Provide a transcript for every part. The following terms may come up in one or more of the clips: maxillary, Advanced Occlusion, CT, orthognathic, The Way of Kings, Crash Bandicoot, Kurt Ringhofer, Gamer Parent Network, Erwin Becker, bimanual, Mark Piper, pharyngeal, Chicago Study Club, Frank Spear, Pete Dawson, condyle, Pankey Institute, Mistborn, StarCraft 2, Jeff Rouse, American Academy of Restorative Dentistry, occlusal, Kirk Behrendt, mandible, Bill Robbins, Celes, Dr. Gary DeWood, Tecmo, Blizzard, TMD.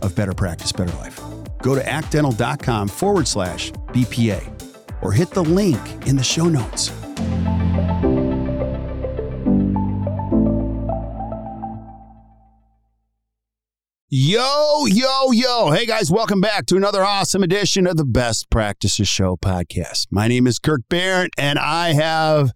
of better practice, better life. Go to actdental.com/BPA or hit the link in the show notes. Yo, yo, yo. Hey guys, welcome back to another awesome edition of the Best Practices Show podcast. My name is Kirk Behrendt, and I have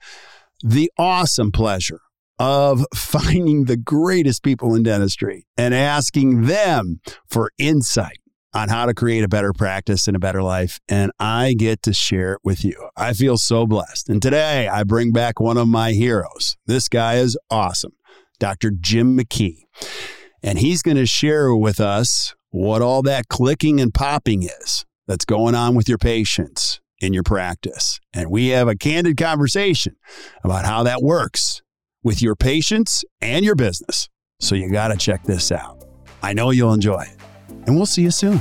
the awesome pleasure of finding the greatest people in dentistry and asking them for insight on how to create a better practice and a better life. And I get to share it with you. I feel so blessed. And today I bring back one of my heroes. This guy is awesome, Dr. Jim McKee. And he's going to share with us what all that clicking and popping is that's going on with your patients in your practice. And we have a candid conversation about how that works with your patients and your business. So you got to check this out. I know you'll enjoy it. And we'll see you soon.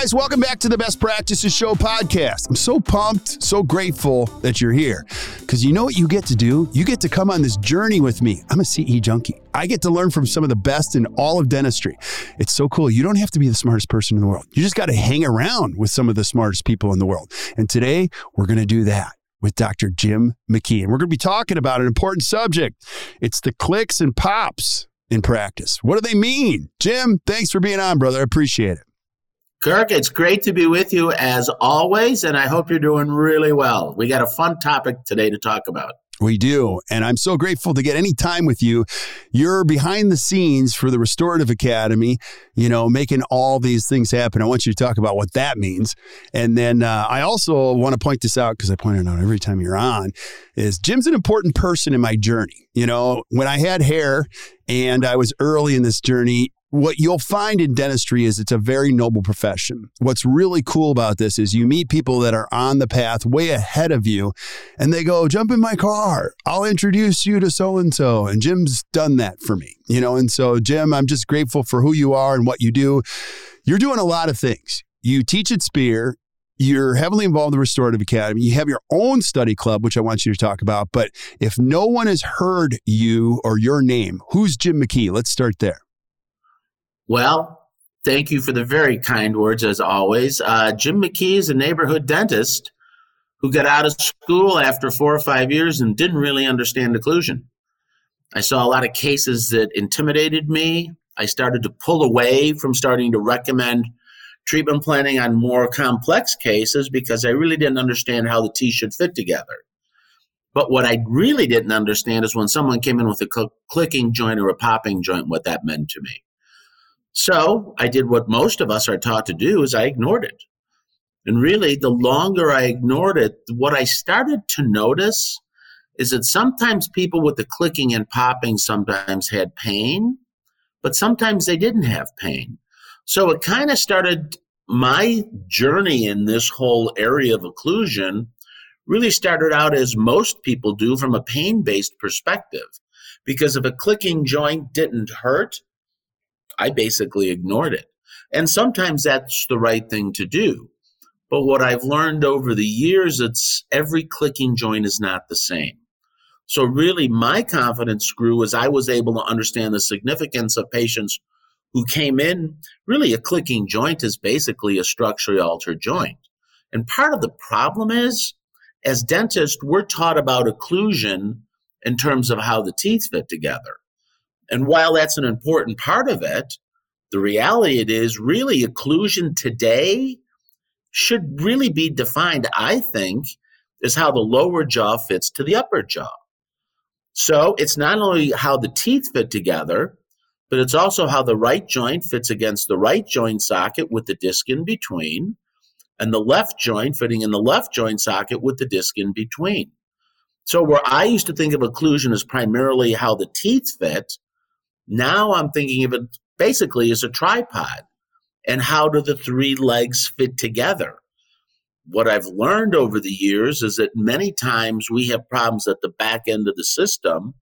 Guys, welcome back to the Best Practices Show podcast. I'm so pumped, so grateful that you're here, because you know what you get to do? You get to come on this journey with me. I'm a CE junkie. I get to learn from some of the best in all of dentistry. It's so cool. You don't have to be the smartest person in the world. You just got to hang around with some of the smartest people in the world. And today we're going to do that with Dr. Jim McKee. And we're going to be talking about an important subject. It's the clicks and pops in practice. What do they mean? Jim, thanks for being on, brother. I appreciate it. Kirk, it's great to be with you as always, and I hope you're doing really well. We got a fun topic today to talk about. We do, and I'm so grateful to get any time with you. You're behind the scenes for the Restorative Academy, you know, making all these things happen. I want you to talk about what that means. And then I also want to point this out, because I point it out every time you're on, is Jim's an important person in my journey. You know, when I had hair and I was early in this journey, what you'll find in dentistry is it's a very noble profession. What's really cool about this is you meet people that are on the path way ahead of you, and they go, jump in my car. I'll introduce you to so-and-so. And Jim's done that for me, you know? And so Jim, I'm just grateful for who you are and what you do. You're doing a lot of things. You teach at Spear. You're heavily involved in the Restorative Academy. You have your own study club, which I want you to talk about. But if no one has heard you or your name, who's Jim McKee? Let's start there. Well, thank you for the very kind words, as always. Jim McKee is a neighborhood dentist who got out of school after 4 or 5 years and didn't really understand occlusion. I saw a lot of cases that intimidated me. I started to pull away from starting to recommend treatment planning on more complex cases because I really didn't understand how the teeth should fit together. But what I really didn't understand is when someone came in with a clicking joint or a popping joint, what that meant to me. So I did what most of us are taught to do, is I ignored it. And really, the longer I ignored it, what I started to notice is that sometimes people with the clicking and popping sometimes had pain, but sometimes they didn't have pain. So it kind of started my journey in this whole area of occlusion, really started out as most people do from a pain-based perspective. Because if a clicking joint didn't hurt, I basically ignored it. And sometimes that's the right thing to do. But what I've learned over the years, it's every clicking joint is not the same. So really my confidence grew as I was able to understand the significance of patients who came in. Really, a clicking joint is basically a structurally altered joint. And part of the problem is As dentists, we're taught about occlusion in terms of how the teeth fit together. And while that's an important part of it, the reality it is really occlusion today should really be defined, I think, as how the lower jaw fits to the upper jaw. So it's not only how the teeth fit together, but it's also how the right joint fits against the right joint socket with the disc in between, and the left joint fitting in the left joint socket with the disc in between. So where I used to think of occlusion as primarily how the teeth fit, now I'm thinking of it basically as a tripod, and how do the three legs fit together? What I've learned over the years is that many times we have problems at the back end of the system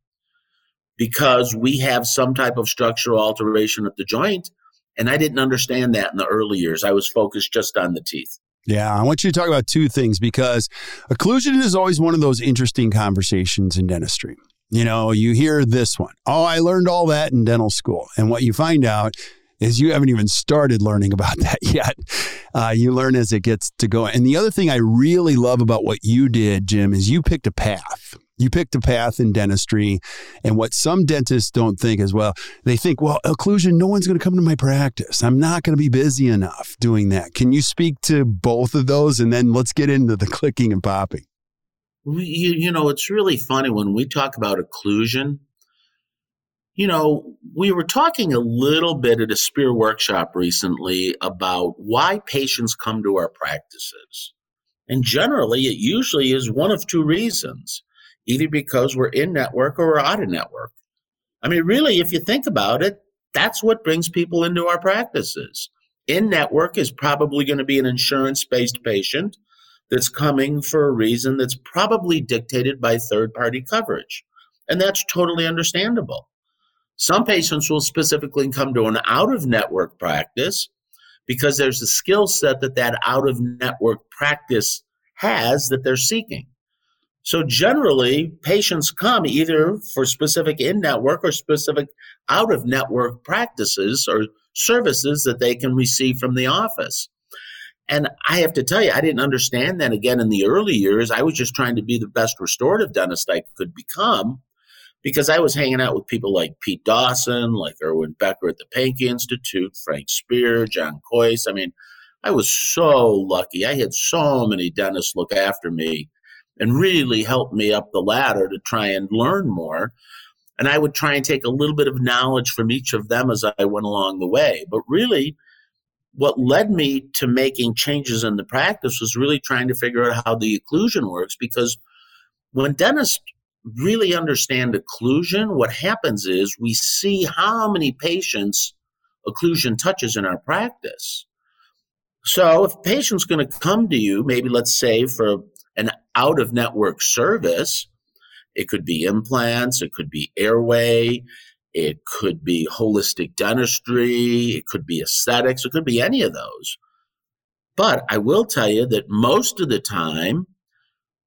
because we have some type of structural alteration at the joint, and I didn't understand that in the early years. I was focused just on the teeth. Yeah, I want you to talk about two things, because occlusion is always one of those interesting conversations in dentistry. You know, you hear this one, oh, I learned all that in dental school. And what you find out is you haven't even started learning about that yet. You learn as it gets to go. And the other thing I really love about what you did, Jim, is you picked a path. You picked a path in dentistry. And what some dentists don't think as well, they think, well, occlusion, no one's going to come to my practice. I'm not going to be busy enough doing that. Can you speak to both of those? And then let's get into the clicking and popping. You know, it's really funny when we talk about occlusion. You know, we were talking a little bit at a Spear workshop recently about why patients come to our practices. And generally, it usually is one of two reasons, either because we're in-network or we're out-of-network. I mean, really, if you think about it, that's what brings people into our practices. In-network is probably going to be an insurance-based patient that's coming for a reason that's probably dictated by third-party coverage. And that's totally understandable. Some patients will specifically come to an out-of-network practice because there's a skill set that out-of-network practice has that they're seeking. So generally, patients come either for specific in-network or specific out-of-network practices or services that they can receive from the office. And I have to tell you, I didn't understand that again in the early years. I was just trying to be the best restorative dentist I could become, because I was hanging out with people like Pete Dawson, like Erwin Becker at the Pankey Institute, Frank Spear, John Coyce. I mean, I was so lucky. I had so many dentists look after me and really help me up the ladder to try and learn more. And I would try and take a little bit of knowledge from each of them as I went along the way. But really, what led me to making changes in the practice was really trying to figure out how the occlusion works, because when dentists really understand occlusion, what happens is we see how many patients occlusion touches in our practice. So if a patient's going to come to you, maybe let's say for an out-of-network service, it could be implants, it could be airway, it could be holistic dentistry, it could be aesthetics, it could be any of those. But I will tell you that most of the time,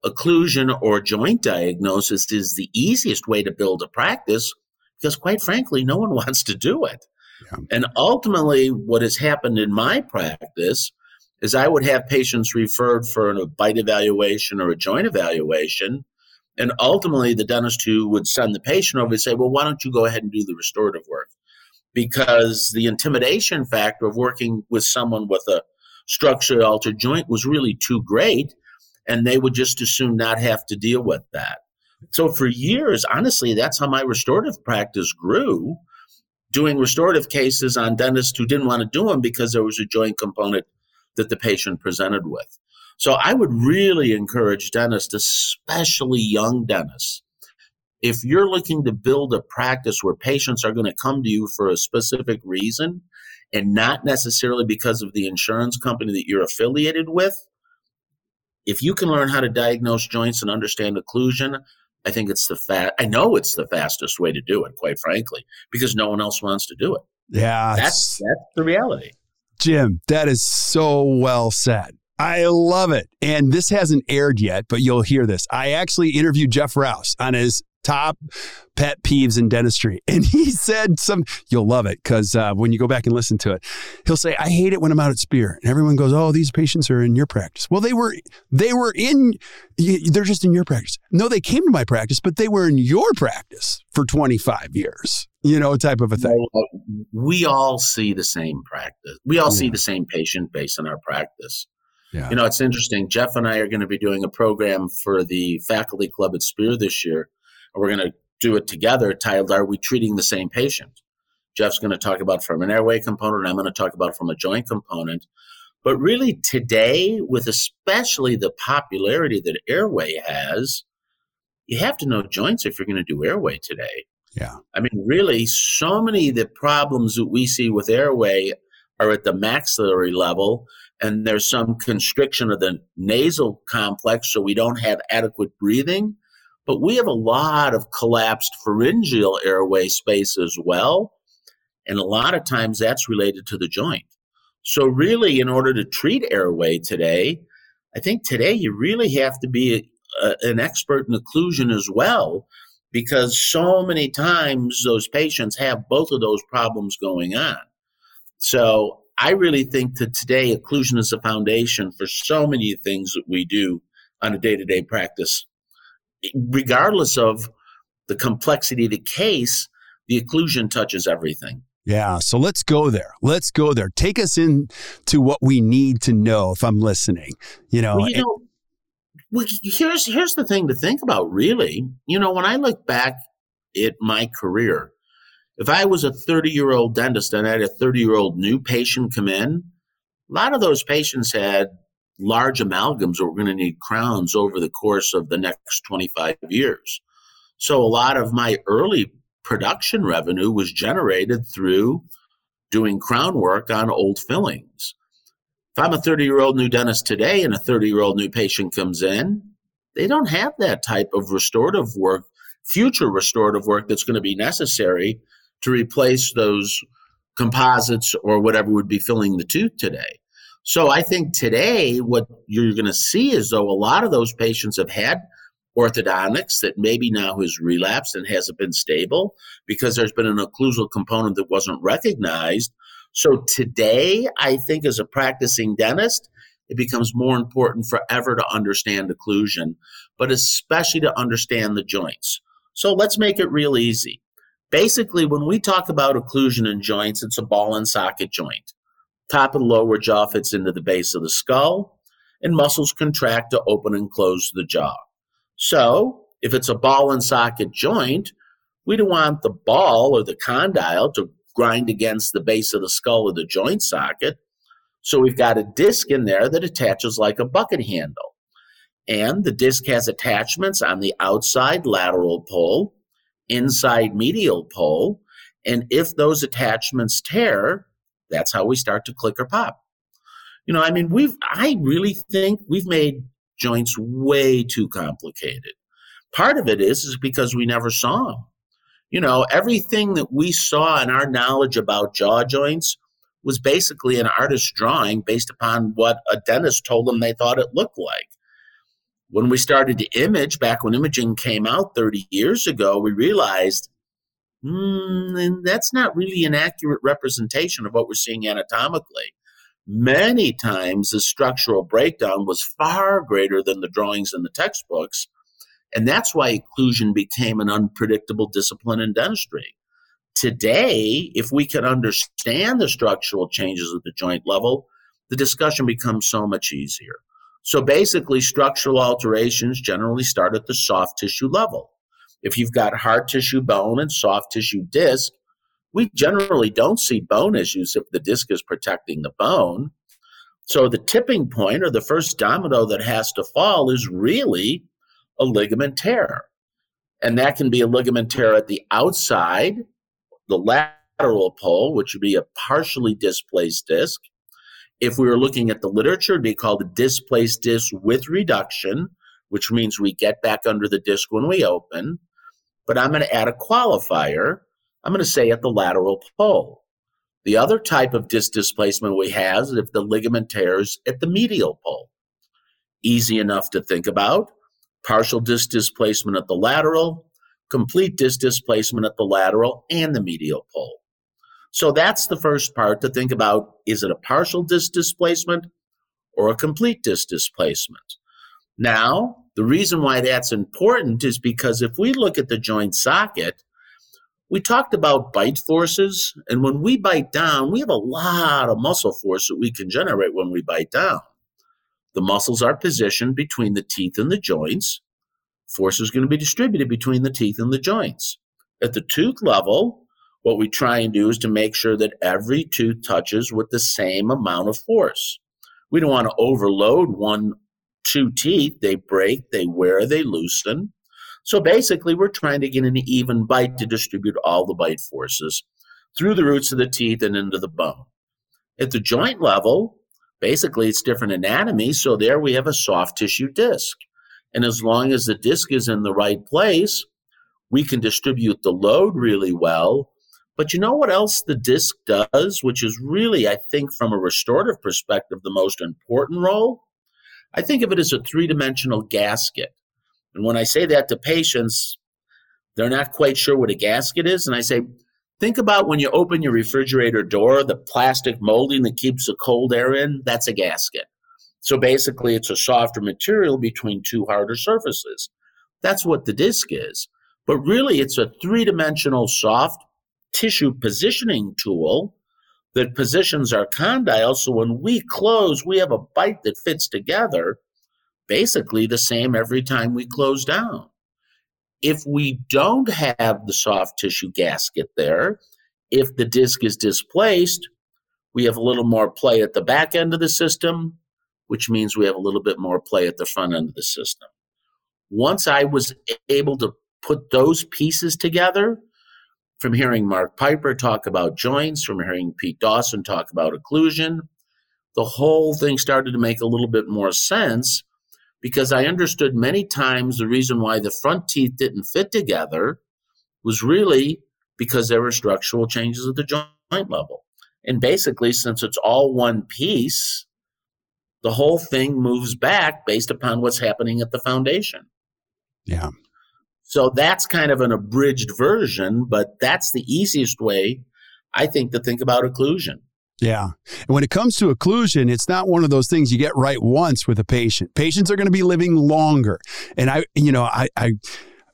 occlusion or joint diagnosis is the easiest way to build a practice, because quite frankly, no one wants to do it. Yeah. And ultimately, what has happened in my practice is I would have patients referred for a bite evaluation or a joint evaluation, and ultimately the dentist who would send the patient over would say, well, why don't you go ahead and do the restorative work? Because the intimidation factor of working with someone with a structurally altered joint was really too great, and they would just assume not have to deal with that. So for years, honestly, that's how my restorative practice grew, doing restorative cases on dentists who didn't want to do them because there was a joint component that the patient presented with. So I would really encourage dentists, especially young dentists, if you're looking to build a practice where patients are going to come to you for a specific reason and not necessarily because of the insurance company that you're affiliated with, if you can learn how to diagnose joints and understand occlusion, I think it's the fastest way to do it, quite frankly, because no one else wants to do it. Yeah. That's the reality. Jim, that is so well said. I love it. And this hasn't aired yet, but you'll hear this. I actually interviewed Jeff Rouse on his top pet peeves in dentistry. And he said you'll love it because when you go back and listen to it, he'll say, I hate it when I'm out at Spear. And everyone goes, oh, these patients are in your practice. Well, they're just in your practice. No, they came to my practice, but they were in your practice for 25 years, type of a thing. We all see the same practice. We all see the same patient based on our practice. Yeah. It's interesting. Jeff and I are going to be doing a program for the faculty club at Spear this year. We're going to do it together titled, Are We Treating the Same Patient? Jeff's going to talk about from an airway component, and I'm going to talk about from a joint component. But really today, with especially the popularity that airway has, you have to know joints if you're going to do airway today. Yeah. I mean, really, so many of the problems that we see with airway are at the maxillary level, and there's some constriction of the nasal complex, so we don't have adequate breathing. But we have a lot of collapsed pharyngeal airway space as well. And a lot of times that's related to the joint. So really, in order to treat airway today, I think today you really have to be an expert in occlusion as well, because so many times those patients have both of those problems going on. So I really think that today occlusion is a foundation for so many things that we do on a day-to-day practice. Regardless of the complexity of the case, the occlusion touches everything. Yeah. So let's go there. Take us into what we need to know if I'm listening. Here's the thing to think about, really. When I look back at my career, if I was a 30-year-old dentist and I had a 30-year-old new patient come in, a lot of those patients had large amalgams or we're going to need crowns over the course of the next 25 years. So a lot of my early production revenue was generated through doing crown work on old fillings. If I'm a 30-year-old new dentist today and a 30-year-old new patient comes in, they don't have that type of restorative work, future restorative work that's going to be necessary to replace those composites or whatever would be filling the tooth today. So I think today what you're going to see is, though, a lot of those patients have had orthodontics that maybe now has relapsed and hasn't been stable because there's been an occlusal component that wasn't recognized. So today, I think as a practicing dentist, it becomes more important forever to understand occlusion, but especially to understand the joints. So let's make it real easy. Basically, when we talk about occlusion in joints, it's a ball and socket joint. Top of the lower jaw fits into the base of the skull, and muscles contract to open and close the jaw. So if it's a ball and socket joint, we don't want the ball or the condyle to grind against the base of the skull or the joint socket. So we've got a disc in there that attaches like a bucket handle. And the disc has attachments on the outside lateral pole, inside medial pole, and if those attachments tear, that's how we start to click or pop. I really think we've made joints way too complicated. Part of it is because we never saw them. Everything that we saw in our knowledge about jaw joints was basically an artist's drawing based upon what a dentist told them they thought it looked like. When we started to image, back when imaging came out 30 years ago, we realized and that's not really an accurate representation of what we're seeing anatomically. Many times the structural breakdown was far greater than the drawings in the textbooks, and that's why occlusion became an unpredictable discipline in dentistry. Today, if we can understand the structural changes at the joint level, the discussion becomes so much easier. So basically, structural alterations generally start at the soft tissue level. If you've got hard tissue bone and soft tissue disc, we generally don't see bone issues if the disc is protecting the bone. So the tipping point or the first domino that has to fall is really a ligament tear. And that can be a ligament tear at the outside, the lateral pole, which would be a partially displaced disc. If we were looking at the literature, it'd be called a displaced disc with reduction, which means we get back under the disc when we open. But I'm going to add a qualifier. I'm going to say at the lateral pole. The other type of disc displacement we have is if the ligament tears at the medial pole. Easy enough to think about. Partial disc displacement at the lateral, complete disc displacement at the lateral and the medial pole. So that's the first part to think about. Is it a partial disc displacement or a complete disc displacement? Now, the reason why that's important is because if we look at the joint socket, we talked about bite forces, and when we bite down, we have a lot of muscle force that we can generate when we bite down. The muscles are positioned between the teeth and the joints. Force is going to be distributed between the teeth and the joints. At the tooth level, what we try and do is to make sure that every tooth touches with the same amount of force. We don't want to overload two teeth. They break, they wear, they loosen. So basically, we're trying to get an even bite to distribute all the bite forces through the roots of the teeth and into the bone. At the joint level, basically, it's different anatomy. So there we have a soft tissue disc. And as long as the disc is in the right place, we can distribute the load really well. But you know what else the disc does, which is really, I think, from a restorative perspective, the most important role? I think of it as a three-dimensional gasket. And when I say that to patients, they're not quite sure what a gasket is. And I say, think about when you open your refrigerator door, the plastic molding that keeps the cold air in, that's a gasket. So basically, it's a softer material between two harder surfaces. That's what the disc is. But really, it's a three-dimensional soft tissue positioning tool that positions our condyle so when we close, we have a bite that fits together, basically the same every time we close down. If we don't have the soft tissue gasket there, if the disc is displaced, we have a little more play at the back end of the system, which means we have a little bit more play at the front end of the system. Once I was able to put those pieces together, from hearing Mark Piper talk about joints, from hearing Pete Dawson talk about occlusion, the whole thing started to make a little bit more sense because I understood many times the reason why the front teeth didn't fit together was really because there were structural changes at the joint level. And basically, since it's all one piece, the whole thing moves back based upon what's happening at the foundation. Yeah. So that's kind of an abridged version, but that's the easiest way, I think, to think about occlusion. Yeah. And when it comes to occlusion, it's not one of those things you get right once with a patient. Patients are going to be living longer. And I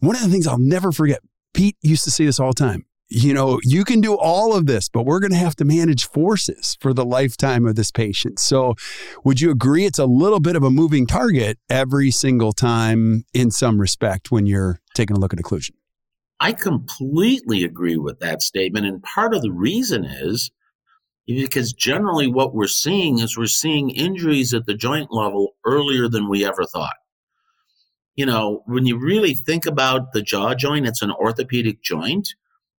one of the things I'll never forget, Pete used to say this all the time. You know, you can do all of this, but we're going to have to manage forces for the lifetime of this patient. So would you agree it's a little bit of a moving target every single time in some respect when you're taking a look at occlusion? I completely agree with that statement. And part of the reason is because generally what we're seeing is we're seeing injuries at the joint level earlier than we ever thought. You know, when you really think about the jaw joint, it's an orthopedic joint.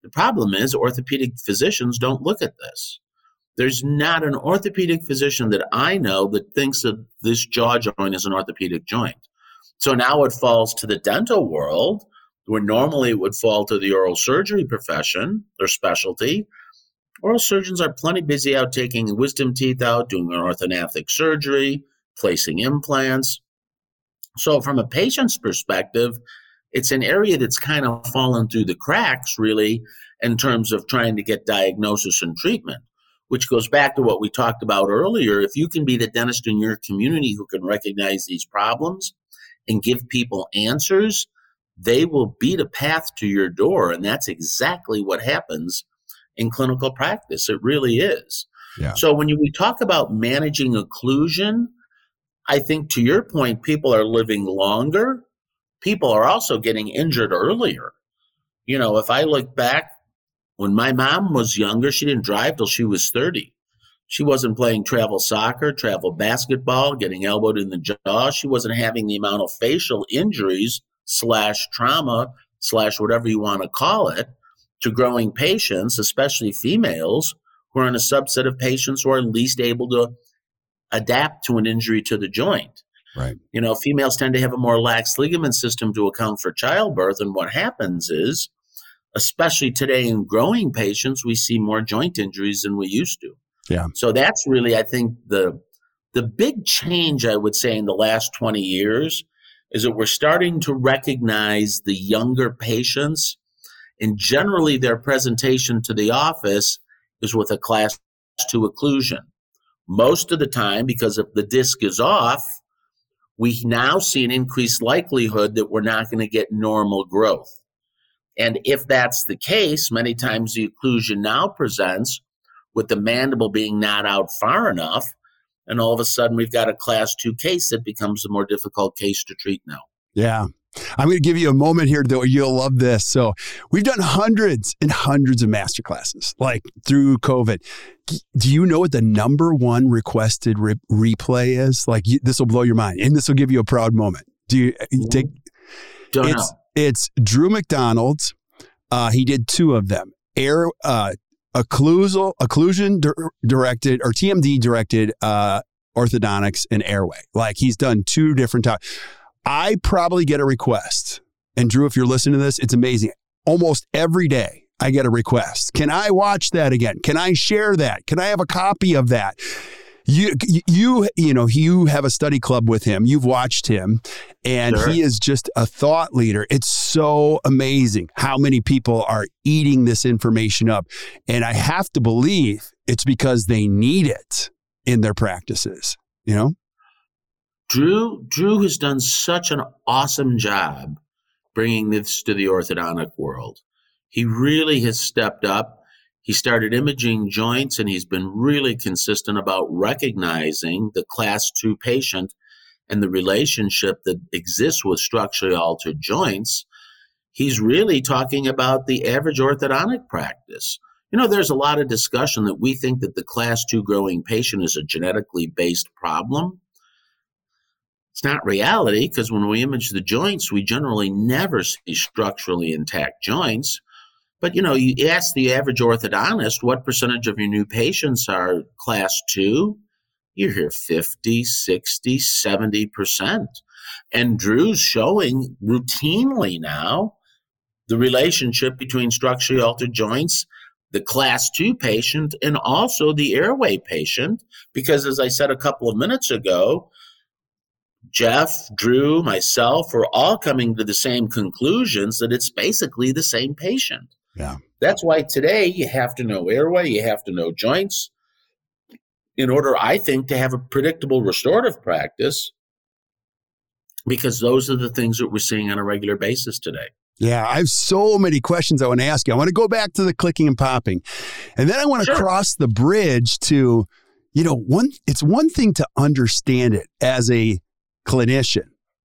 The problem is orthopedic physicians don't look at this. There's not an orthopedic physician that I know that thinks that this jaw joint is an orthopedic joint. So now it falls to the dental world, where normally it would fall to the oral surgery profession or specialty. Oral surgeons are plenty busy out taking wisdom teeth out, doing orthognathic surgery, placing implants. So from a patient's perspective, it's an area that's kind of fallen through the cracks, really, in terms of trying to get diagnosis and treatment, which goes back to what we talked about earlier. If you can be the dentist in your community who can recognize these problems and give people answers, they will beat a path to your door. And that's exactly what happens in clinical practice. It really is. Yeah. So when we talk about managing occlusion, I think to your point, people are living longer. People are also getting injured earlier. You know, if I look back, when my mom was younger, she didn't drive till she was 30. She wasn't playing travel soccer, travel basketball, getting elbowed in the jaw. She wasn't having the amount of facial injuries /trauma/ whatever you want to call it to growing patients, especially females, who are in a subset of patients who are least able to adapt to an injury to the joint. Right. You know, females tend to have a more lax ligament system to account for childbirth. And what happens is, especially today in growing patients, we see more joint injuries than we used to. Yeah. So that's really, I think, the big change, I would say, in the last 20 years is that we're starting to recognize the younger patients, and generally their presentation to the office is with a class 2 occlusion. Most of the time, because if the disc is off, we now see an increased likelihood that we're not going to get normal growth. And if that's the case, many times the occlusion now presents with the mandible being not out far enough, and all of a sudden we've got a class 2 case that becomes a more difficult case to treat now. Yeah. I'm going to give you a moment here, though. You'll love this. So we've done hundreds and hundreds of masterclasses, like through COVID. Do you know what the number one requested replay is? Like, this will blow your mind, and this will give you a proud moment. Do you take? Don't know. It's Drew McDonald's. He did 2 of them. Occlusion directed or TMD directed orthodontics and airway. Like, he's done 2 different times. I probably get a request, and Drew, if you're listening to this, it's amazing. Almost every day I get a request. Can I watch that again? Can I share that? Can I have a copy of that? You know, you have a study club with him. You've watched him, and sure, he is just a thought leader. It's so amazing how many people are eating this information up, and I have to believe it's because they need it in their practices, you know? Drew has done such an awesome job bringing this to the orthodontic world. He really has stepped up. He started imaging joints, and he's been really consistent about recognizing the class 2 patient and the relationship that exists with structurally altered joints. He's really talking about the average orthodontic practice. You know, there's a lot of discussion that we think that the class 2 growing patient is a genetically based problem. It's not reality, because when we image the joints, we generally never see structurally intact joints. But, you know, you ask the average orthodontist, what percentage of your new patients are class 2? You hear 50, 60, 70%. And Drew's showing routinely now the relationship between structurally altered joints, the class 2 patient, and also the airway patient, because, as I said a couple of minutes ago, Jeff, Drew, myself, are all coming to the same conclusions that it's basically the same patient. Yeah. That's why today you have to know airway, you have to know joints in order, I think, to have a predictable restorative practice, because those are the things that we're seeing on a regular basis today. Yeah, I have so many questions I want to ask you. I want to go back to the clicking and popping, and then I want to cross the bridge to, you know, it's one thing to understand it as a clinician,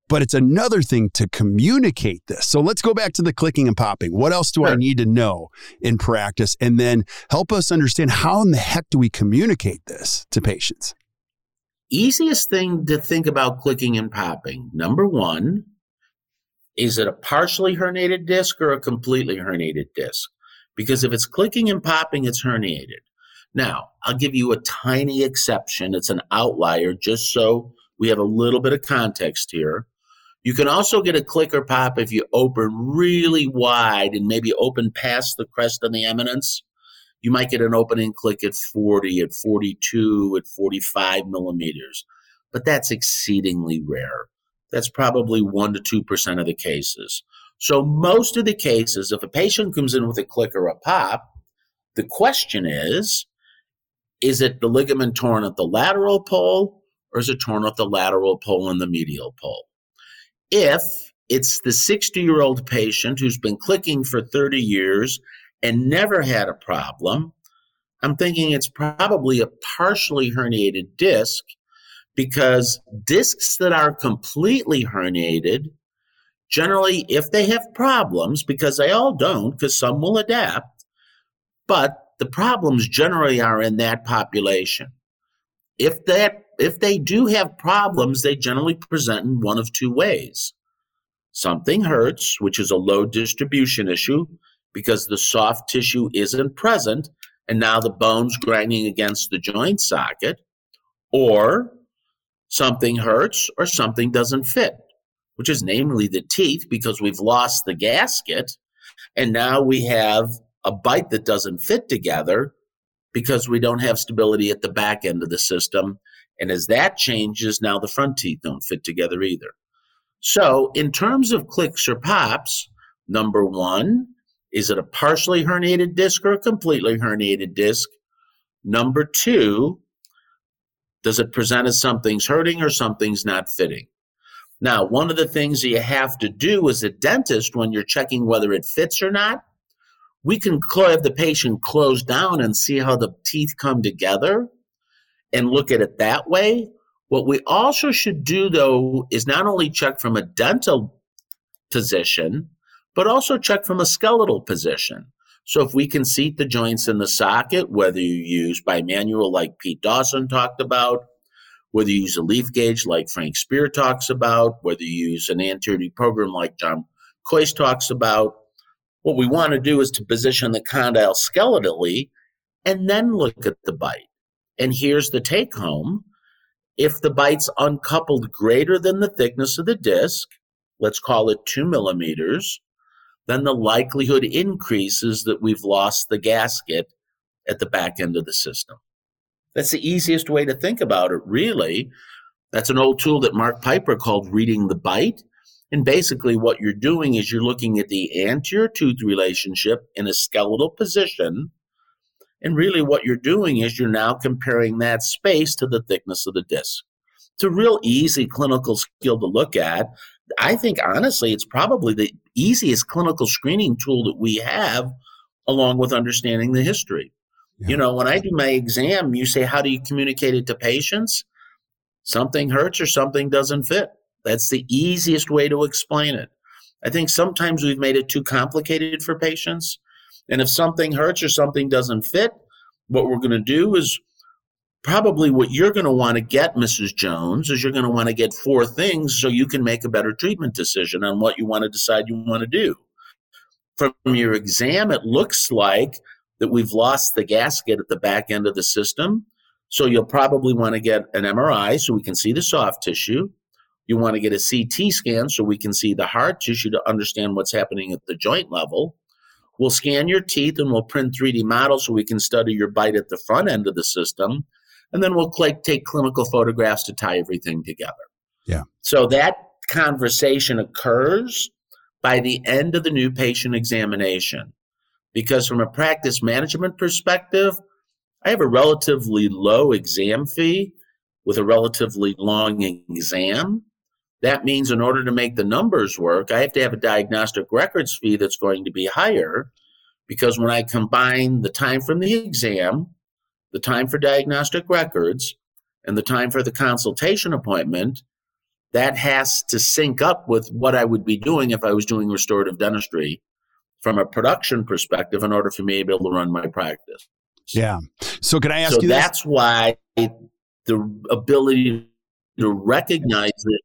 but it's another thing to communicate this. So let's go back to the clicking and popping. What else do I need to know in practice? And then help us understand, how in the heck do we communicate this to patients? Easiest thing to think about clicking and popping. Number one, is it a partially herniated disc or a completely herniated disc? Because if it's clicking and popping, it's herniated. Now, I'll give you a tiny exception. It's an outlier, just so we have a little bit of context here. You can also get a click or pop if you open really wide and maybe open past the crest on the eminence. You might get an opening click at 40, at 42, at 45 millimeters, but that's exceedingly rare. That's probably 1% to 2% of the cases. So most of the cases, if a patient comes in with a click or a pop, the question is it the ligament torn at the lateral pole, or is it torn off the lateral pole and the medial pole? If it's the 60-year-old patient who's been clicking for 30 years and never had a problem, I'm thinking it's probably a partially herniated disc, because discs that are completely herniated, generally, if they have problems, because they all don't, because some will adapt, but the problems generally are in that population. If they do have problems, they generally present in one of 2 ways. Something hurts, which is a load distribution issue, because the soft tissue isn't present, and now the bone's grinding against the joint socket. Or something hurts or something doesn't fit, which is namely the teeth, because we've lost the gasket, and now we have a bite that doesn't fit together because we don't have stability at the back end of the system. And as that changes, now the front teeth don't fit together either. So in terms of clicks or pops, number one, is it a partially herniated disc or a completely herniated disc? Number two, does it present as something's hurting or something's not fitting? Now, one of the things that you have to do as a dentist when you're checking whether it fits or not, we can have the patient close down and see how the teeth come together and look at it that way. What we also should do, though, is not only check from a dental position, but also check from a skeletal position. So if we can seat the joints in the socket, whether you use bimanual like Pete Dawson talked about, whether you use a leaf gauge like Frank Spear talks about, whether you use an anterior program like John Coyce talks about, what we want to do is to position the condyle skeletally and then look at the bite. And here's the take home. If the bite's uncoupled greater than the thickness of the disc, let's call it 2 millimeters, then the likelihood increases that we've lost the gasket at the back end of the system. That's the easiest way to think about it, really. That's an old tool that Mark Piper called reading the bite. And basically what you're doing is you're looking at the anterior tooth relationship in a skeletal position. And really what you're doing is you're now comparing that space to the thickness of the disc. It's a real easy clinical skill to look at. I think, honestly, it's probably the easiest clinical screening tool that we have, along with understanding the history. Yeah. You know, when I do my exam, you say, how do you communicate it to patients? Something hurts or something doesn't fit. That's the easiest way to explain it. I think sometimes we've made it too complicated for patients. And if something hurts or something doesn't fit, what we're going to do is probably what you're going to want to get, Mrs. Jones, is you're going to want to get 4 things so you can make a better treatment decision on what you want to decide you want to do. From your exam, it looks like that we've lost the gasket at the back end of the system. So you'll probably want to get an MRI so we can see the soft tissue. You want to get a CT scan so we can see the hard tissue to understand what's happening at the joint level. We'll scan your teeth and we'll print 3D models so we can study your bite at the front end of the system. And then we'll take clinical photographs to tie everything together. Yeah. So that conversation occurs by the end of the new patient examination. Because from a practice management perspective, I have a relatively low exam fee with a relatively long exam. That means in order to make the numbers work, I have to have a diagnostic records fee that's going to be higher, because when I combine the time from the exam, the time for diagnostic records, and the time for the consultation appointment, that has to sync up with what I would be doing if I was doing restorative dentistry from a production perspective in order for me to be able to run my practice. Yeah. So can I ask you this? So that's why the ability to recognize it.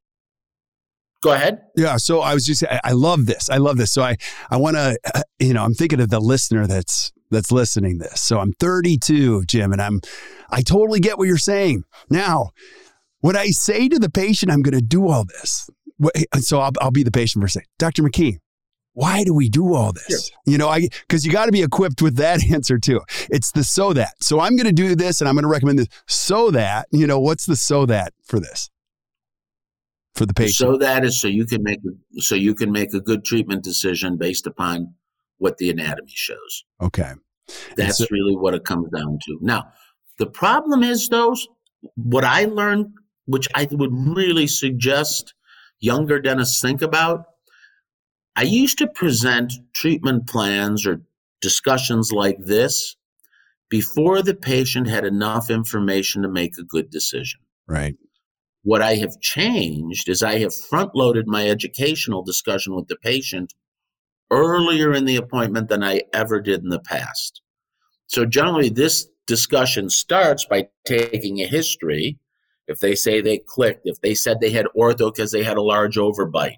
Go ahead. Yeah. So I was just, I love this. I love this. So I want to, you know, I'm thinking of the listener that's listening this. So I'm 32, Jim, and I totally get what you're saying. Now, when I say to the patient, I'm going to do all this. So I'll be the patient for a second. Dr. McKee, why do we do all this? Sure. You know, because you got to be equipped with that answer too. It's the so that. So I'm going to do this and I'm going to recommend this so that, you know, what's the so that for this? For the patient. So that is so you can make a good treatment decision based upon what the anatomy shows. Okay. That's really what it comes down to. Now, the problem is, though, what I learned, which I would really suggest younger dentists think about, I used to present treatment plans or discussions like this before the patient had enough information to make a good decision. Right. What I have changed is I have front-loaded my educational discussion with the patient earlier in the appointment than I ever did in the past. So generally, this discussion starts by taking a history. If they say they clicked, if they said they had ortho because they had a large overbite,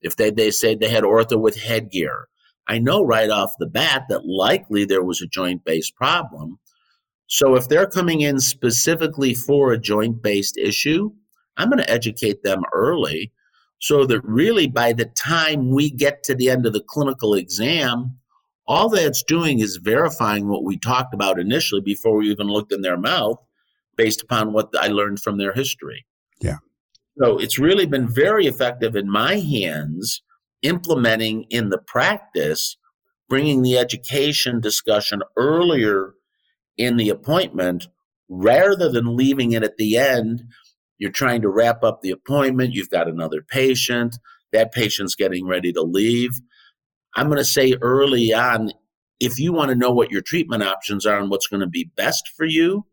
if they said they had ortho with headgear, I know right off the bat that likely there was a joint-based problem. So if they're coming in specifically for a joint-based issue, I'm going to educate them early so that really by the time we get to the end of the clinical exam, all that's doing is verifying what we talked about initially before we even looked in their mouth based upon what I learned from their history. Yeah. So it's really been very effective in my hands, implementing in the practice, bringing the education discussion earlier in the appointment rather than leaving it at the end. You're trying to wrap up the appointment. You've got another patient. That patient's getting ready to leave. I'm going to say early on, if you want to know what your treatment options are and what's going to be best for you,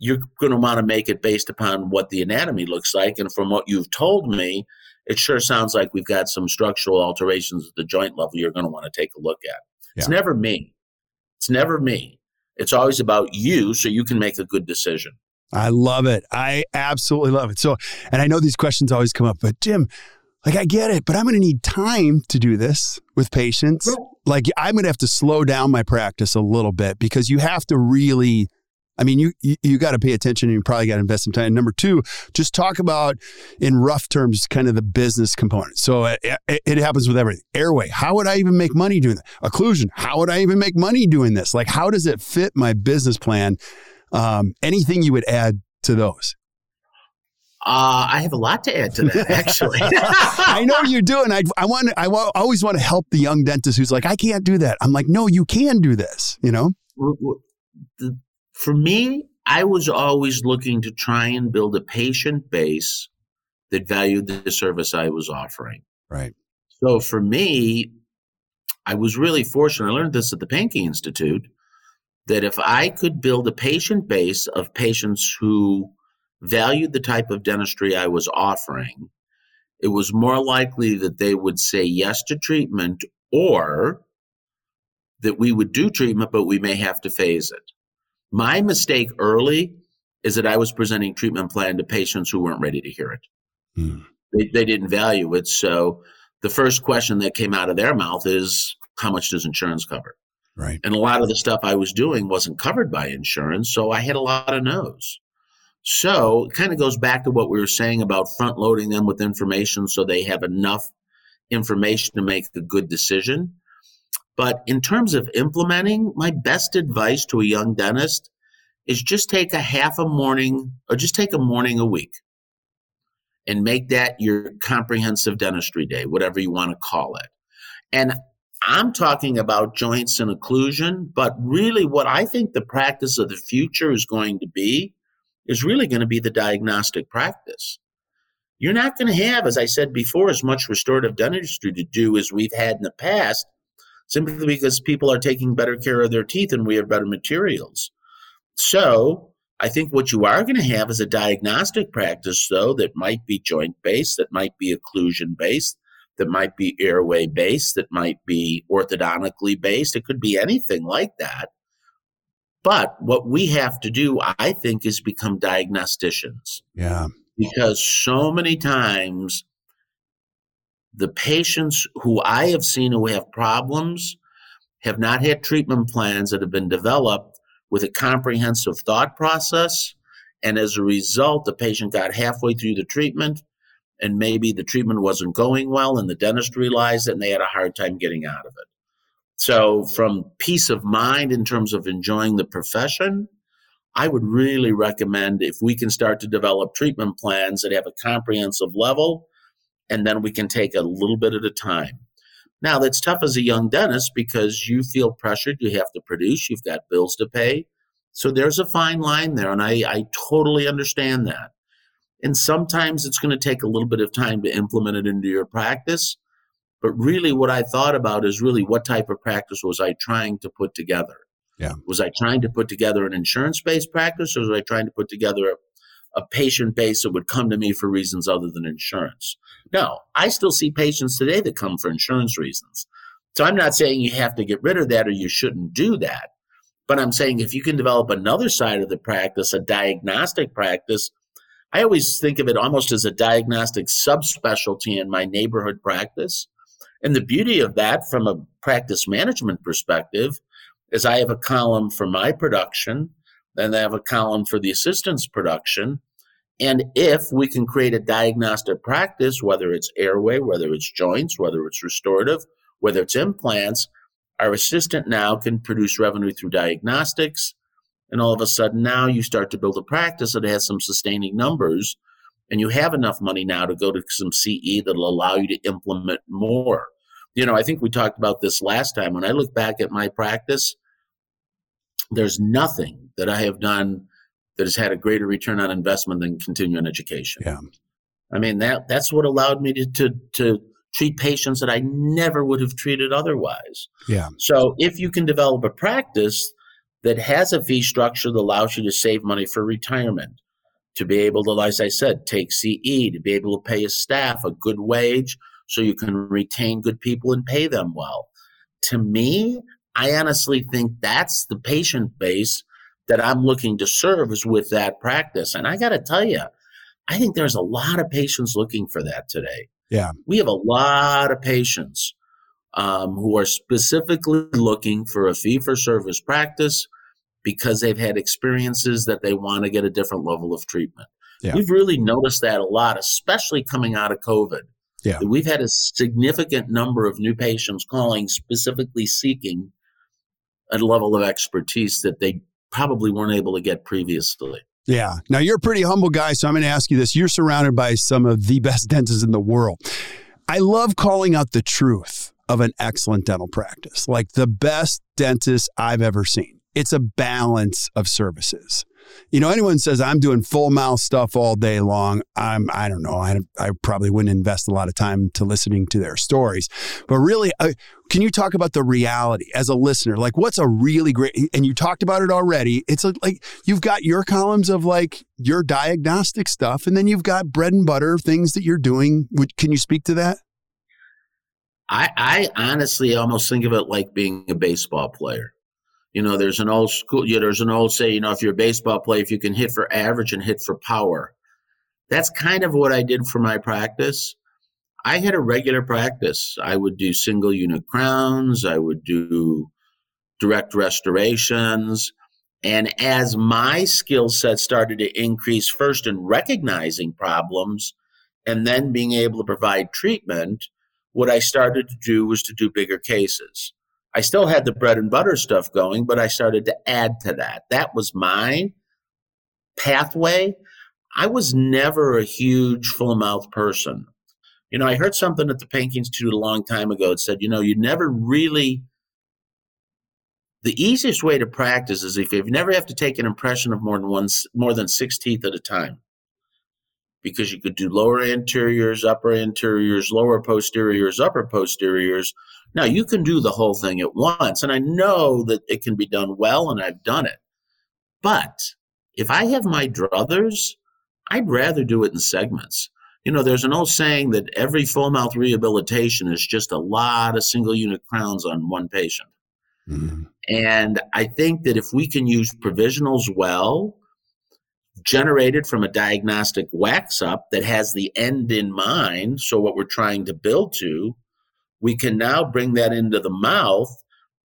you're going to want to make it based upon what the anatomy looks like. And from what you've told me, it sure sounds like we've got some structural alterations at the joint level you're going to want to take a look at. Yeah. It's never me. It's never me. It's always about you, so you can make a good decision. I love it. I absolutely love it. So, and I know these questions always come up, but Jim, like, I get it, but I'm going to need time to do this with patients. Right. Like, I'm going to have to slow down my practice a little bit, because you have to really, I mean, you got to pay attention, and you probably got to invest some time. And number two, just talk about, in rough terms, kind of the business component. So it happens with everything. Airway, how would I even make money doing that? Occlusion, how would I even make money doing this? Like, how does it fit my business plan? Anything you would add to those? I have a lot to add to that, actually. I know you do, and I always want to help the young dentist who's like, I can't do that. I'm like, no, you can do this, you know? For me, I was always looking to try and build a patient base that valued the service I was offering. Right. So for me, I was really fortunate. I learned this at the Pankey Institute, that if I could build a patient base of patients who valued the type of dentistry I was offering, it was more likely that they would say yes to treatment, or that we would do treatment, but we may have to phase it. My mistake early is that I was presenting treatment plan to patients who weren't ready to hear it. Mm. They didn't value it. So the first question that came out of their mouth is, how much does insurance cover? Right. And a lot of the stuff I was doing wasn't covered by insurance, so I had a lot of no's. So it kind of goes back to what we were saying about front loading them with information so they have enough information to make a good decision. But in terms of implementing, my best advice to a young dentist is just take a morning a week and make that your comprehensive dentistry day, whatever you want to call it. And I'm talking about joints and occlusion, but really what I think the practice of the future is going to be is really going to be the diagnostic practice. You're not going to have, as I said before, as much restorative dentistry to do as we've had in the past, simply because people are taking better care of their teeth and we have better materials. So I think what you are going to have is a diagnostic practice, though, that might be joint-based, that might be occlusion-based, that might be airway-based, that might be orthodontically-based. It could be anything like that. But what we have to do, I think, is become diagnosticians. Yeah. Because so many times, the patients who I have seen who have problems have not had treatment plans that have been developed with a comprehensive thought process. And as a result, the patient got halfway through the treatment, and maybe the treatment wasn't going well, and the dentist realized it, and they had a hard time getting out of it. So from peace of mind in terms of enjoying the profession, I would really recommend if we can start to develop treatment plans that have a comprehensive level, and then we can take a little bit at a time. Now, that's tough as a young dentist because you feel pressured, you have to produce, you've got bills to pay. So there's a fine line there, and I totally understand that. And sometimes it's going to take a little bit of time to implement it into your practice. But really what I thought about is really what type of practice was I trying to put together? Yeah. Was I trying to put together an insurance-based practice, or was I trying to put together a patient base that would come to me for reasons other than insurance? No, I still see patients today that come for insurance reasons. So I'm not saying you have to get rid of that or you shouldn't do that. But I'm saying if you can develop another side of the practice, a diagnostic practice, I always think of it almost as a diagnostic subspecialty in my neighborhood practice. And the beauty of that from a practice management perspective is I have a column for my production, and I have a column for the assistant's production. And if we can create a diagnostic practice, whether it's airway, whether it's joints, whether it's restorative, whether it's implants, our assistant now can produce revenue through diagnostics. And all of a sudden now you start to build a practice that has some sustaining numbers and you have enough money now to go to some CE that'll allow you to implement more. You know, I think we talked about this last time. When I look back at my practice, there's nothing that I have done that has had a greater return on investment than continuing education. Yeah. I mean, that's what allowed me to treat patients that I never would have treated otherwise. Yeah. So if you can develop a practice that has a fee structure that allows you to save money for retirement, to be able to, as I said, take CE, to be able to pay a staff a good wage so you can retain good people and pay them well. To me, I honestly think that's the patient base that I'm looking to serve is with that practice. And I got to tell you, I think there's a lot of patients looking for that today. Yeah. We have a lot of patients who are specifically looking for a fee-for-service practice because they've had experiences that they want to get a different level of treatment. Yeah. We've really noticed that a lot, especially coming out of COVID. Yeah. We've had a significant number of new patients calling specifically seeking a level of expertise that they probably weren't able to get previously. Yeah. Now, you're a pretty humble guy, so I'm going to ask you this. You're surrounded by some of the best dentists in the world. I love calling out the truth of an excellent dental practice, like the best dentist I've ever seen. It's a balance of services. You know, anyone says I'm doing full mouth stuff all day long, I don't know. I probably wouldn't invest a lot of time to listening to their stories. But really, can you talk about the reality as a listener? Like, what's a really great, and you talked about it already. It's like you've got your columns of like your diagnostic stuff, and then you've got bread and butter things that you're doing. Can you speak to that? I honestly almost think of it like being a baseball player. You know, there's an old say, you know, if you're a baseball player, if you can hit for average and hit for power. That's kind of what I did for my practice. I had a regular practice. I would do single unit crowns. I would do direct restorations. And as my skill set started to increase, first in recognizing problems and then being able to provide treatment, what I started to do was to do bigger cases. I still had the bread and butter stuff going, but I started to add to that. That was my pathway. I was never a huge full mouth person. You know, I heard something at the Pankey Institute a long time ago. It said, you know, the easiest way to practice is if you never have to take an impression of more than six teeth at a time. Because you could do lower anteriors, upper anteriors, lower posteriors, upper posteriors. Now, you can do the whole thing at once, and I know that it can be done well, and I've done it. But if I have my druthers, I'd rather do it in segments. You know, there's an old saying that every full mouth rehabilitation is just a lot of single unit crowns on one patient. Mm-hmm. And I think that if we can use provisionals well, generated from a diagnostic wax up that has the end in mind, so what we're trying to build to, we can now bring that into the mouth,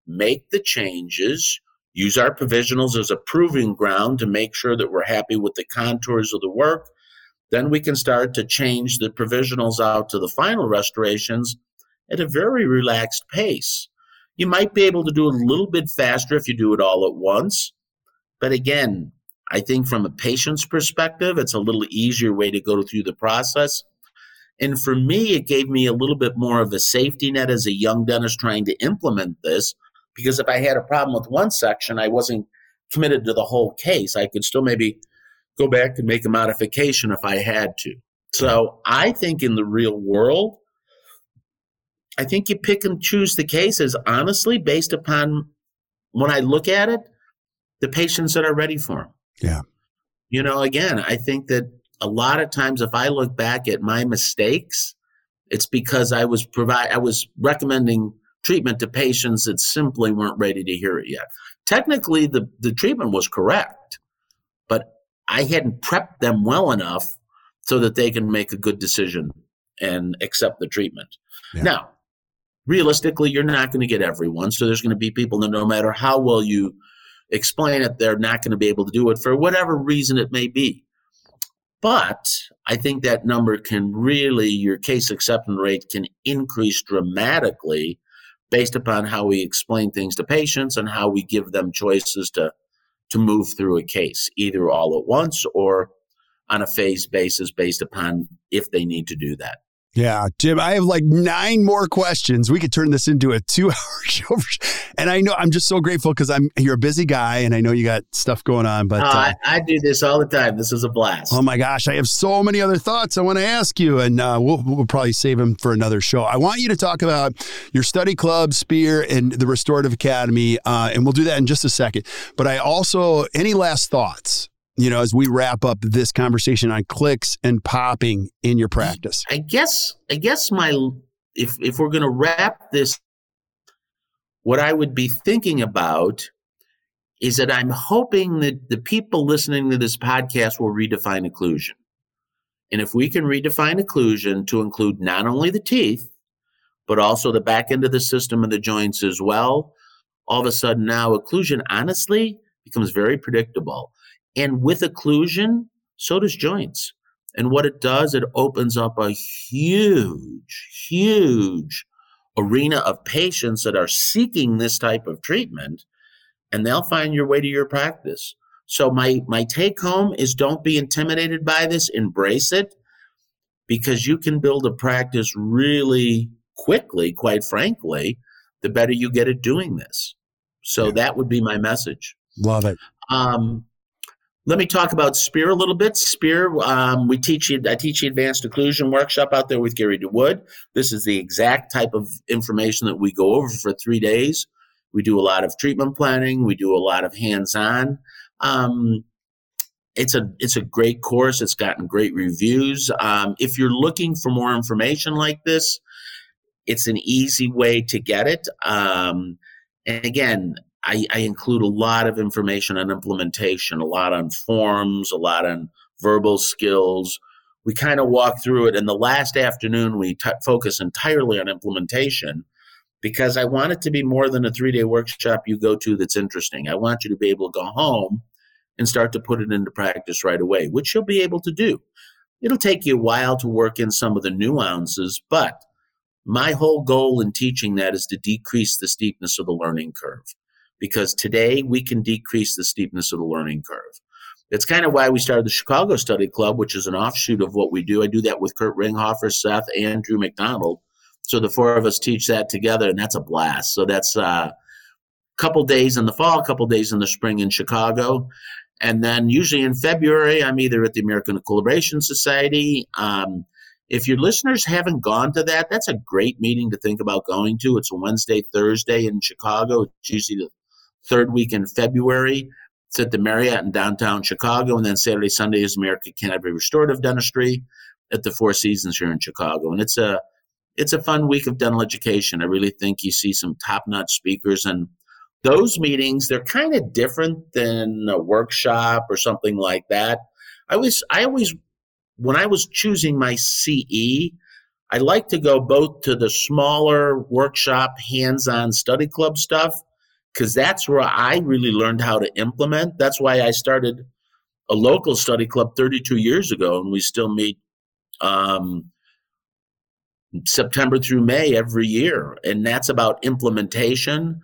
make the changes, use our provisionals as a proving ground to make sure that we're happy with the contours of the work. Then we can start to change the provisionals out to the final restorations at a very relaxed pace. You might be able to do it a little bit faster if you do it all at once, but again, I think from a patient's perspective, it's a little easier way to go through the process. And for me, it gave me a little bit more of a safety net as a young dentist trying to implement this, because if I had a problem with one section, I wasn't committed to the whole case. I could still maybe go back and make a modification if I had to. So I think in the real world, I think you pick and choose the cases, honestly, based upon when I look at it, the patients that are ready for them. Yeah. You know, again, I think that a lot of times if I look back at my mistakes, it's because I was recommending treatment to patients that simply weren't ready to hear it yet. Technically, the treatment was correct, but I hadn't prepped them well enough so that they can make a good decision and accept the treatment. Yeah. Now, realistically, you're not going to get everyone. So there's going to be people that no matter how well you explain it, they're not going to be able to do it for whatever reason it may be. But I think that number can really, your case acceptance rate can increase dramatically based upon how we explain things to patients and how we give them choices to move through a case, either all at once or on a phased basis based upon if they need to do that. Yeah, Jim, I have like 9 more questions. We could turn this into a 2-hour show. And I know I'm just so grateful because you're a busy guy and I know you got stuff going on. But I do this all the time. This is a blast. Oh my gosh, I have so many other thoughts I want to ask you, and we'll probably save them for another show. I want you to talk about your study club, Spear, and the Restorative Academy, and we'll do that in just a second. But I also, any last thoughts? You know, as we wrap up this conversation on clicks and popping in your practice? I guess if we're going to wrap this, what I would be thinking about is that I'm hoping that the people listening to this podcast will redefine occlusion. And if we can redefine occlusion to include not only the teeth, but also the back end of the system and the joints as well, all of a sudden now occlusion honestly becomes very predictable. And with occlusion, so does joints. And what it does, it opens up a huge, huge arena of patients that are seeking this type of treatment, and they'll find your way to your practice. So my take home is don't be intimidated by this, embrace it, because you can build a practice really quickly, quite frankly, the better you get at doing this. So that would be my message. Love it. Let me talk about Spear a little bit. Spear, I teach the Advanced Occlusion Workshop out there with Gary DeWood. This is the exact type of information that we go over for 3 days. We do a lot of treatment planning. We do a lot of hands-on. It's a great course. It's gotten great reviews. If you're looking for more information like this, it's an easy way to get it. And again, I include a lot of information on implementation, a lot on forms, a lot on verbal skills. We kind of walk through it. And the last afternoon, we focus entirely on implementation because I want it to be more than a 3-day workshop you go to that's interesting. I want you to be able to go home and start to put it into practice right away, which you'll be able to do. It'll take you a while to work in some of the nuances, but my whole goal in teaching that is to decrease the steepness of the learning curve. Because today we can decrease the steepness of the learning curve. That's kind of why we started the Chicago Study Club, which is an offshoot of what we do. I do that with Kurt Ringhofer, Seth, and Drew McDonald. So the four of us teach that together, and that's a blast. So that's a couple days in the fall, a couple days in the spring in Chicago. And then usually in February, I'm either at the American Equilibration Society. If your listeners haven't gone to that, that's a great meeting to think about going to. It's a Wednesday, Thursday in Chicago. It's usually the third week in February. It's at the Marriott in downtown Chicago. And then Saturday, Sunday is American Academy of Restorative Dentistry at the Four Seasons here in Chicago. And it's a fun week of dental education. I really think you see some top-notch speakers. And those meetings, they're kind of different than a workshop or something like that. I always, when I was choosing my CE, I like to go both to the smaller workshop, hands-on study club stuff, because that's where I really learned how to implement. That's why I started a local study club 32 years ago, and we still meet September through May every year, and that's about implementation.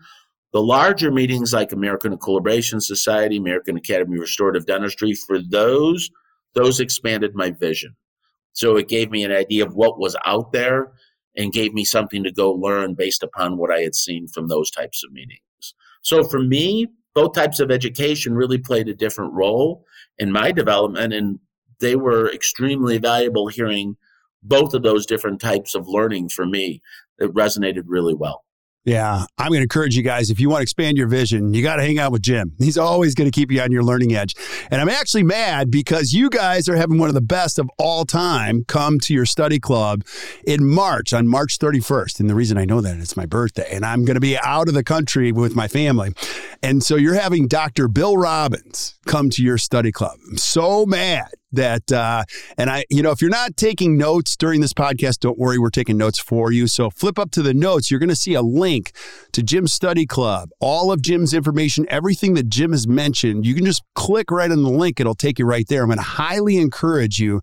The larger meetings like American Equilibration Society, American Academy of Restorative Dentistry, for those expanded my vision. So it gave me an idea of what was out there and gave me something to go learn based upon what I had seen from those types of meetings. So for me, both types of education really played a different role in my development, and they were extremely valuable hearing both of those different types of learning for me. It resonated really well. Yeah, I'm going to encourage you guys, if you want to expand your vision, you got to hang out with Jim. He's always going to keep you on your learning edge. And I'm actually mad because you guys are having one of the best of all time come to your study club in March, on March 31st. And the reason I know that, it's my birthday, and I'm going to be out of the country with my family. And so you're having Dr. Bill Robbins come to your study club. I'm so mad that, and I, you know, if you're not taking notes during this podcast, don't worry, we're taking notes for you. So flip up to the notes. You're going to see a link to Jim's study club, all of Jim's information, everything that Jim has mentioned. You can just click right on the link. It'll take you right there. I'm going to highly encourage you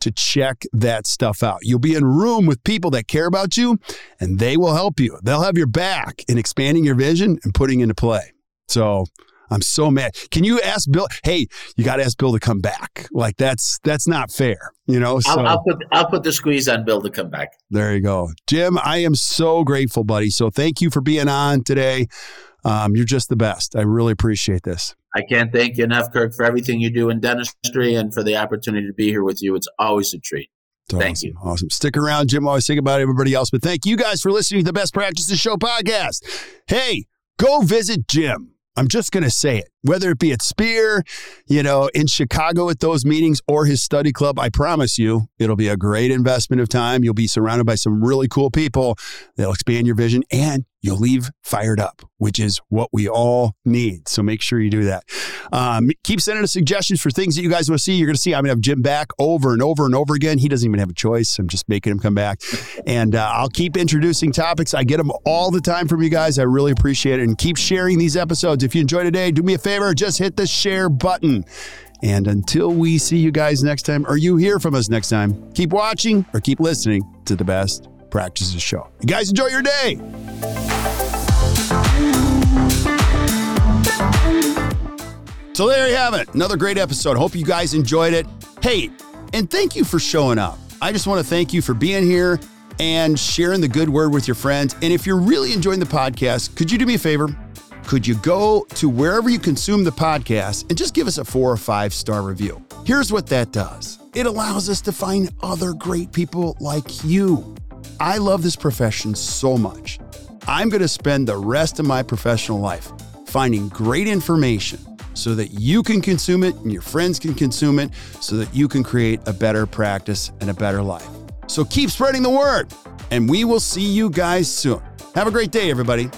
to check that stuff out. You'll be in a room with people that care about you, and they will help you. They'll have your back in expanding your vision and putting into play. So I'm so mad. Can you ask Bill? Hey, you got to ask Bill to come back. Like that's not fair, you know. So, I'll put the squeeze on Bill to come back. There you go, Jim. I am so grateful, buddy. So thank you for being on today. You're just the best. I really appreciate this. I can't thank you enough, Kirk, for everything you do in dentistry and for the opportunity to be here with you. It's always a treat. Thank you. Awesome. Stick around. Jim always think about everybody else, but thank you guys for listening to the Best Practices Show podcast. Hey, go visit Jim. I'm just going to say it, whether it be at Spear, you know, in Chicago at those meetings or his study club, I promise you it'll be a great investment of time. You'll be surrounded by some really cool people that'll expand your vision and you'll leave fired up, which is what we all need. So make sure you do that. Keep sending us suggestions for things that you guys want to see. You're going to see I'm going to have Jim back over and over and over again. He doesn't even have a choice. I'm just making him come back. And I'll keep introducing topics. I get them all the time from you guys. I really appreciate it. And keep sharing these episodes. If you enjoyed today, do me a favor. Just hit the share button. And until we see you guys next time, or you hear from us next time, keep watching or keep listening to the Best Practices Show. You guys enjoy your day. So there you have it. Another great episode. Hope you guys enjoyed it. Hey, and thank you for showing up. I just want to thank you for being here and sharing the good word with your friends. And if you're really enjoying the podcast, could you do me a favor? Could you go to wherever you consume the podcast and just give us a 4 or 5 star review? Here's what that does. It allows us to find other great people like you. I love this profession so much. I'm going to spend the rest of my professional life finding great information so that you can consume it and your friends can consume it so that you can create a better practice and a better life. So keep spreading the word, and we will see you guys soon. Have a great day, everybody.